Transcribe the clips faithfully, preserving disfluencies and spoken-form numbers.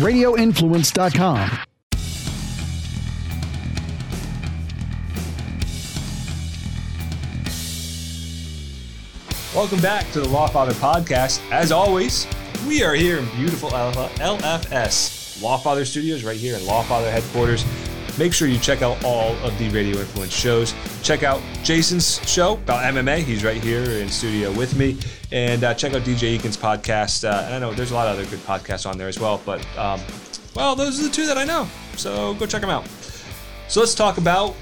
radio influence dot com. Welcome back to the Lawfather Podcast. As always, we are here in beautiful L F S, Lawfather Studios, right here in Lawfather headquarters. Make sure you check out all of the Radio Influence shows. Check out Jason's show about M M A. He's right here in studio with me. And uh, check out D J Eakin's podcast. Uh, and I know there's a lot of other good podcasts on there as well. But, um, well, those are the two that I know. So go check them out. So let's talk about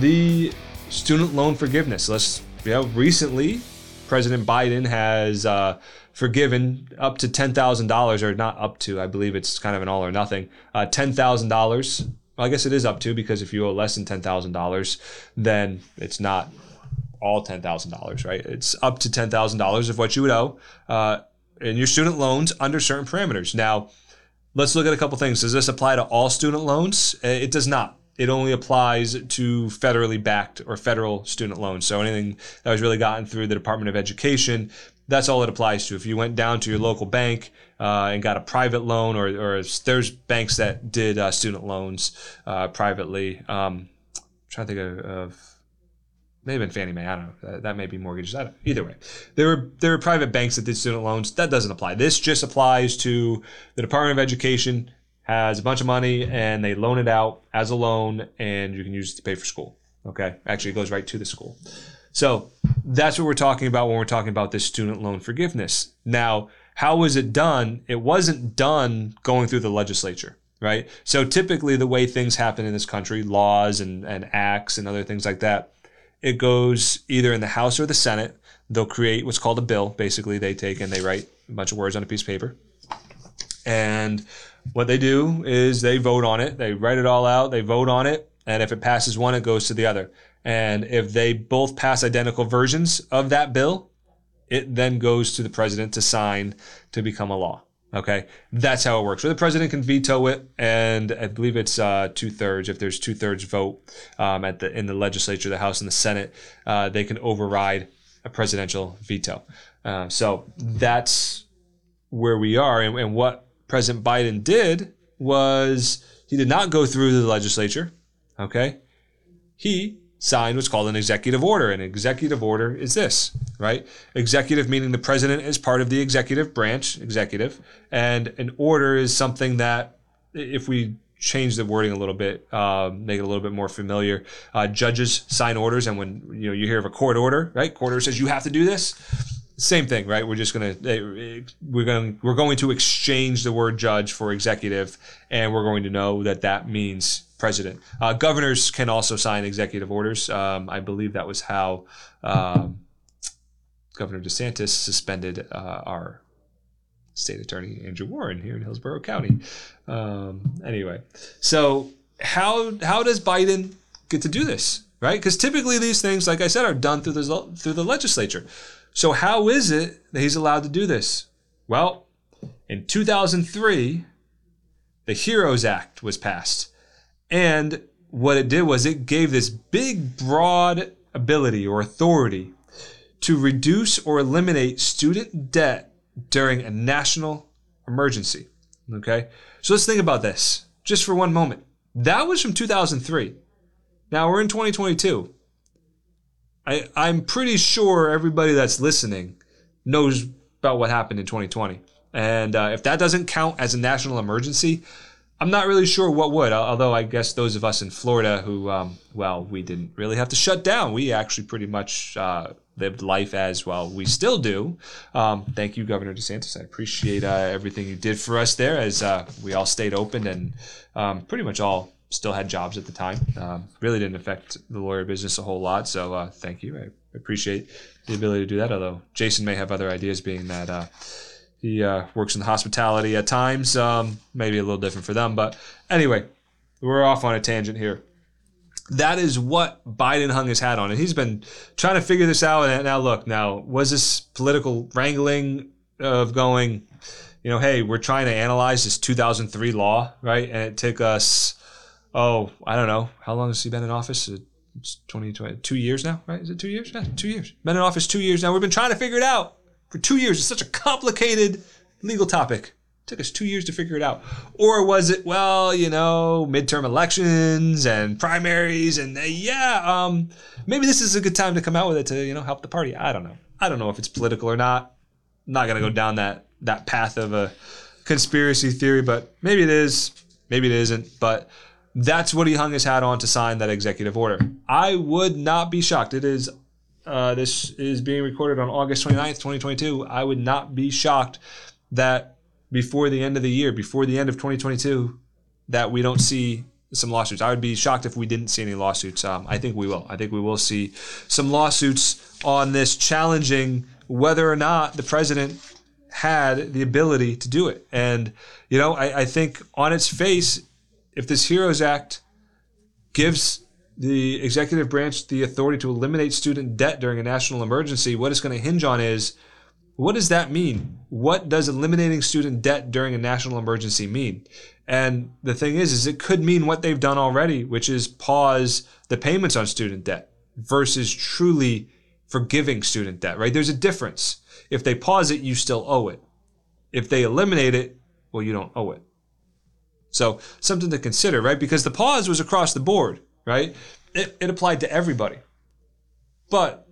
the student loan forgiveness. Let's, you know, recently... President Biden has uh, forgiven up to ten thousand dollars, or not up to, I believe it's kind of an all or nothing, uh, ten thousand dollars. Well, I guess it is up to, because if you owe less than ten thousand dollars, then it's not all ten thousand dollars, right? It's up to ten thousand dollars of what you would owe uh, in your student loans under certain parameters. Now, let's look at a couple things. Does this apply to all student loans? It does not. It only applies to federally backed or federal student loans. So anything that was really gotten through the Department of Education, that's all it applies to. If you went down to your local bank uh, and got a private loan, or, or there's banks that did uh, student loans uh, privately. Um, I'm trying to think of, of may have been Fannie Mae. I don't know. That, that may be mortgages. I don't, either way, there were there were private banks that did student loans. That doesn't apply. This just applies to the Department of Education. Has a bunch of money and they loan it out as a loan, and you can use it to pay for school. Okay. Actually, it goes right to the school. So that's what we're talking about when we're talking about this student loan forgiveness. Now, how was it done? It wasn't done going through the legislature, right? So typically the way things happen in this country, laws and, and acts and other things like that, it goes either in the House or the Senate. They'll create what's called a bill. Basically, they take and they write a bunch of words on a piece of paper. And what they do is they vote on it. They write it all out. They vote on it. And if it passes one, it goes to the other. And if they both pass identical versions of that bill, it then goes to the president to sign to become a law. Okay. That's how it works. So the president can veto it. And I believe it's uh, two thirds. If there's two thirds vote um, at the in the legislature, the House and the Senate, uh, they can override a presidential veto. Uh, so that's where we are, and, and what President Biden did was he did not go through the legislature, okay? He signed what's called an executive order. An executive order is this, right? Executive meaning the president is part of the executive branch, executive, and an order is something that, if we change the wording a little bit, uh, make it a little bit more familiar, uh, judges sign orders, and when you know you hear of a court order, right? Court order says you have to do this. Same thing, right? We're just gonna we're going we're going to exchange the word judge for executive, and we're going to know that that means president. Uh, governors can also sign executive orders. Um, I believe that was how um, Governor DeSantis suspended uh, our state attorney Andrew Warren here in Hillsborough County. Um, anyway, so how how does Biden get to do this, right? Because typically these things, like I said, are done through the through the legislature. So how is it that he's allowed to do this? Well, in two thousand three, the HEROES Act was passed. And what it did was it gave this big, broad ability or authority to reduce or eliminate student debt during a national emergency. Okay? So let's think about this just for one moment. That was from two thousand three. Now we're in twenty twenty-two. I, I'm pretty sure everybody that's listening knows about what happened in twenty twenty. And uh, if that doesn't count as a national emergency, I'm not really sure what would, although I guess those of us in Florida who, um, well, we didn't really have to shut down. We actually pretty much uh, lived life as well. We still do. Um, thank you, Governor DeSantis. I appreciate uh, everything you did for us there, as uh, we all stayed open and um, pretty much all still had jobs at the time. Um, really didn't affect the lawyer business a whole lot. So uh, thank you. I appreciate the ability to do that. Although Jason may have other ideas, being that uh, he uh, works in hospitality at times. Um, maybe a little different for them. But anyway, we're off on a tangent here. That is what Biden hung his hat on. And he's been trying to figure this out. And now look, now was this political wrangling of going, you know, hey, we're trying to analyze this two thousand three law, right? And it took us... Oh, I don't know. How long has he been in office? It's twenty twenty, two years now, right? Is it two years? Yeah, two years. Been in office two years now. We've been trying to figure it out for two years. It's such a complicated legal topic. Took us two years to figure it out. Or was it, well, you know, midterm elections and primaries and they, yeah, um, maybe this is a good time to come out with it to, you know, help the party. I don't know. I don't know if it's political or not. I'm not going to go down that, that path of a conspiracy theory, but maybe it is, maybe it isn't. But that's what he hung his hat on to sign that executive order. I would not be shocked. It is, uh, this is being recorded on August twenty-ninth, twenty twenty-two. I would not be shocked that before the end of the year, before the end of twenty twenty-two, that we don't see some lawsuits. I would be shocked if we didn't see any lawsuits. Um, I think we will. I think we will see some lawsuits on this challenging whether or not the president had the ability to do it. And, you know, I, I think on its face, if this HEROES Act gives the executive branch the authority to eliminate student debt during a national emergency, what it's going to hinge on is, what does that mean? What does eliminating student debt during a national emergency mean? And the thing is, is it could mean what they've done already, which is pause the payments on student debt versus truly forgiving student debt, right? There's a difference. If they pause it, you still owe it. If they eliminate it, well, you don't owe it. So something to consider, right? Because the pause was across the board, right? It, it applied to everybody. But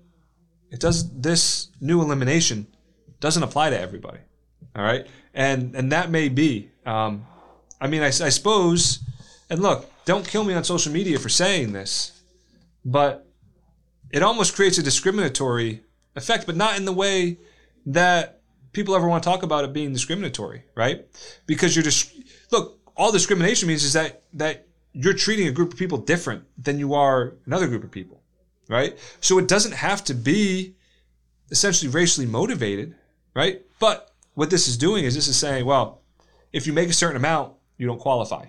it does this new elimination doesn't apply to everybody, all right? And and that may be, um, I mean, I, I suppose, and look, don't kill me on social media for saying this, but it almost creates a discriminatory effect, but not in the way that people ever want to talk about it being discriminatory, right? Because you're just, look, all discrimination means is that that you're treating a group of people different than you are another group of people, right? So it doesn't have to be essentially racially motivated, right? But what this is doing is this is saying, well, if you make a certain amount, you don't qualify.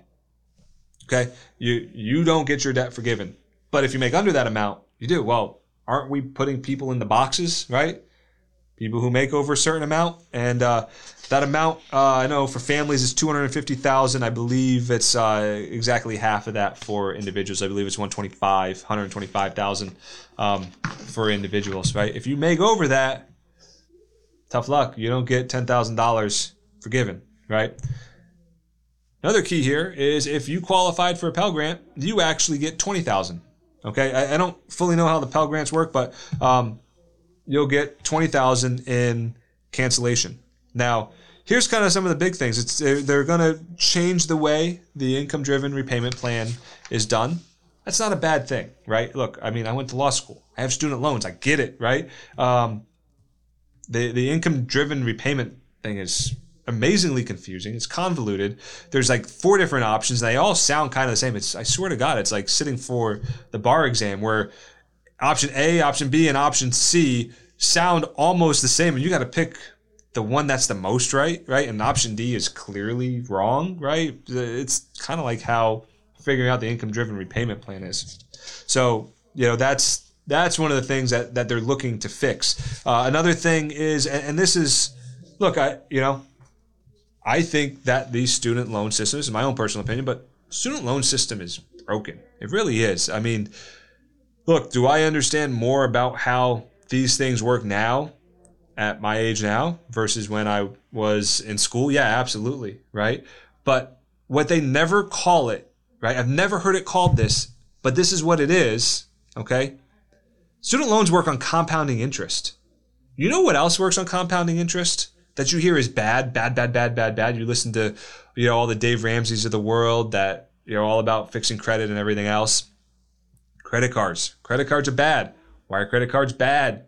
Okay? You you don't get your debt forgiven. But if you make under that amount, you do. Well, aren't we putting people in the boxes, right? People who make over a certain amount. And uh, that amount, uh, I know for families is two hundred fifty thousand dollars. I believe it's uh, exactly half of that for individuals. I believe it's one hundred twenty-five thousand dollars, one hundred twenty-five thousand dollars um, for individuals, right? If you make over that, tough luck. You don't get ten thousand dollars forgiven, right? Another key here is if you qualified for a Pell Grant, you actually get twenty thousand dollars, okay? I, I don't fully know how the Pell Grants work, but um, you'll get twenty thousand dollars in cancellation. Now, here's kind of some of the big things. It's they're going to change the way the income-driven repayment plan is done. That's not a bad thing, right? Look, I mean, I went to law school. I have student loans. I get it, right? Um The the income-driven repayment thing is amazingly confusing. It's convoluted. There's like four different options. They all sound kind of the same. It's I swear to God, it's like sitting for the bar exam where option A, option B, and option C sound almost the same. And you got to pick the one that's the most right, right? And option D is clearly wrong, right? It's kind of like how figuring out the income-driven repayment plan is. So, you know, that's... That's one of the things that, that they're looking to fix. Uh, another thing is, and, and this is, look, I you know, I think that the student loan system, this is my own personal opinion, but student loan system is broken. It really is. I mean, look, do I understand more about how these things work now at my age now versus when I was in school? Yeah, absolutely, right? But what they never call it, right? I've never heard it called this, but this is what it is, okay? Student loans work on compounding interest. You know what else works on compounding interest that you hear is bad, bad, bad, bad, bad, bad? You listen to, you know, all the Dave Ramseys of the world that, you know, all about fixing credit and everything else. Credit cards. Credit cards are bad. Why are credit cards bad?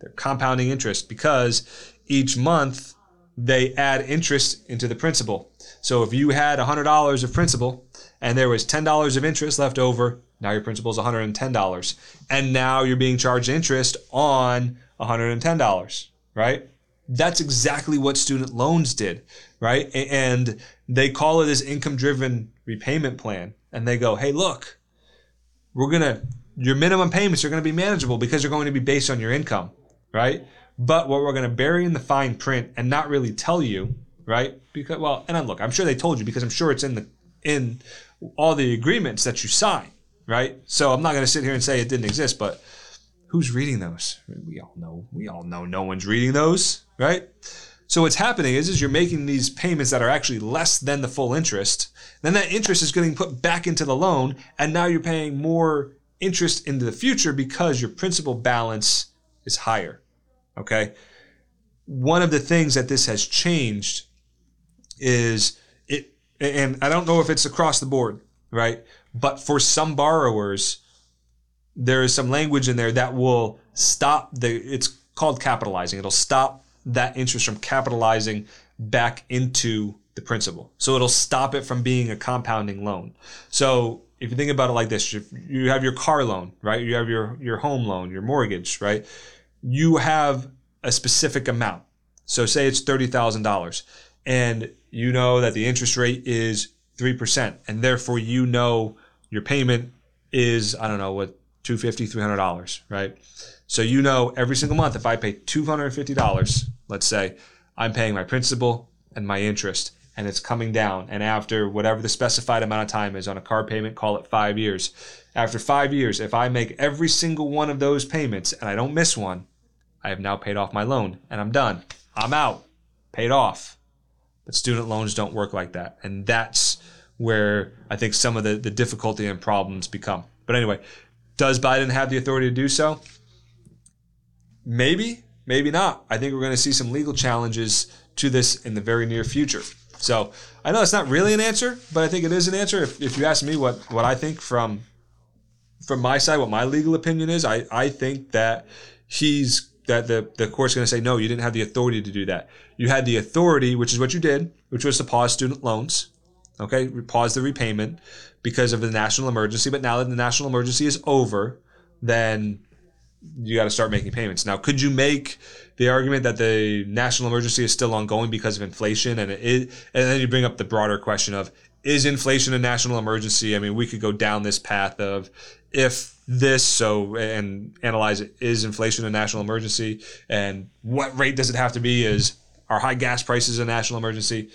They're compounding interest because each month they add interest into the principal. So if you had one hundred dollars of principal and there was ten dollars of interest left over, now your principal is one hundred ten dollars, and now you're being charged interest on one hundred ten dollars, right? That's exactly what student loans did, right? And they call it this income-driven repayment plan, and they go, hey, look, we're gonna your minimum payments are gonna be manageable because they're going to be based on your income, right? But what we're gonna bury in the fine print and not really tell you, right? Because well, and look, I'm sure they told you because I'm sure it's in the in all the agreements that you sign. Right? So I'm not going to sit here and say it didn't exist, but who's reading those? We all know. We all know no one's reading those, right? So what's happening is, is you're making these payments that are actually less than the full interest. Then that interest is getting put back into the loan, and now you're paying more interest into the future because your principal balance is higher, okay? One of the things that this has changed is it, and I don't know if it's across the board, right? But for some borrowers, there is some language in there that will stop the, it's called capitalizing. It'll stop that interest from capitalizing back into the principal. So it'll stop it from being a compounding loan. So if you think about it like this, you have your car loan, right? You have your, your home loan, your mortgage, right? You have a specific amount. So say it's thirty thousand dollars and you know that the interest rate is three percent, and therefore you know your payment is, I don't know, what, two hundred fifty dollars, three hundred dollars, right? So you know every single month if I pay two hundred fifty dollars, let's say, I'm paying my principal and my interest, and it's coming down. And after whatever the specified amount of time is on a car payment, call it five years. After five years, if I make every single one of those payments and I don't miss one, I have now paid off my loan and I'm done. I'm out, paid off. But student loans don't work like that. And that's where I think some of the, the difficulty and problems become. But anyway, does Biden have the authority to do so? Maybe, maybe not. I think we're going to see some legal challenges to this in the very near future. So I know it's not really an answer, but I think it is an answer. If, if you ask me what, what I think from, from my side, what my legal opinion is, I, I think that he's that the, the court's going to say, no, you didn't have the authority to do that. You had the authority, which is what you did, which was to pause student loans, okay, pause the repayment because of the national emergency. But now that the national emergency is over, then you got to start making payments. Now, could you make the argument that the national emergency is still ongoing because of inflation? And it is, and then you bring up the broader question of, is inflation a national emergency? I mean, we could go down this path of if this, so, and analyze it. Is inflation a national emergency? And what rate does it have to be? Is are high gas prices a national emergency?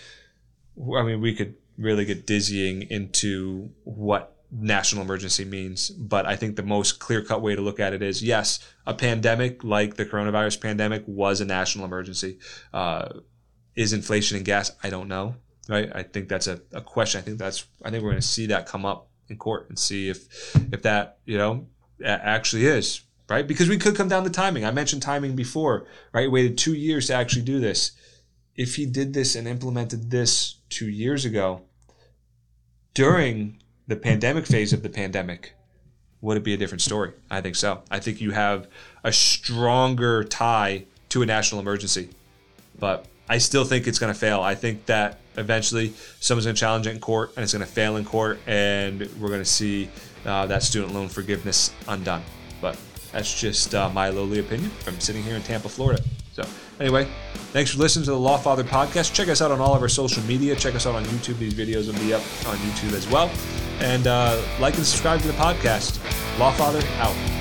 I mean, we could really get dizzying into what national emergency means. But I think the most clear-cut way to look at it is, yes, a pandemic like the coronavirus pandemic was a national emergency. Uh, is inflation and gas? I don't know. Right? I think that's a, a question. I think that's, I think we're going to see that come up in court and see if, if that, you know, actually is right. Because we could come down to timing. I mentioned timing before, right? Waited two years to actually do this. If he did this and implemented this two years ago during the pandemic phase of the pandemic, would it be a different story? I think so. I think you have a stronger tie to a national emergency, but I still think it's going to fail. I think that eventually someone's going to challenge it in court and it's going to fail in court, and we're going to see uh, that student loan forgiveness undone. But that's just uh, my lowly opinion from sitting here in Tampa, Florida. So anyway, thanks for listening to the Lawfather Podcast. Check us out on all of our social media. Check us out on YouTube. These videos will be up on YouTube as well. And uh, like and subscribe to the podcast. Lawfather out.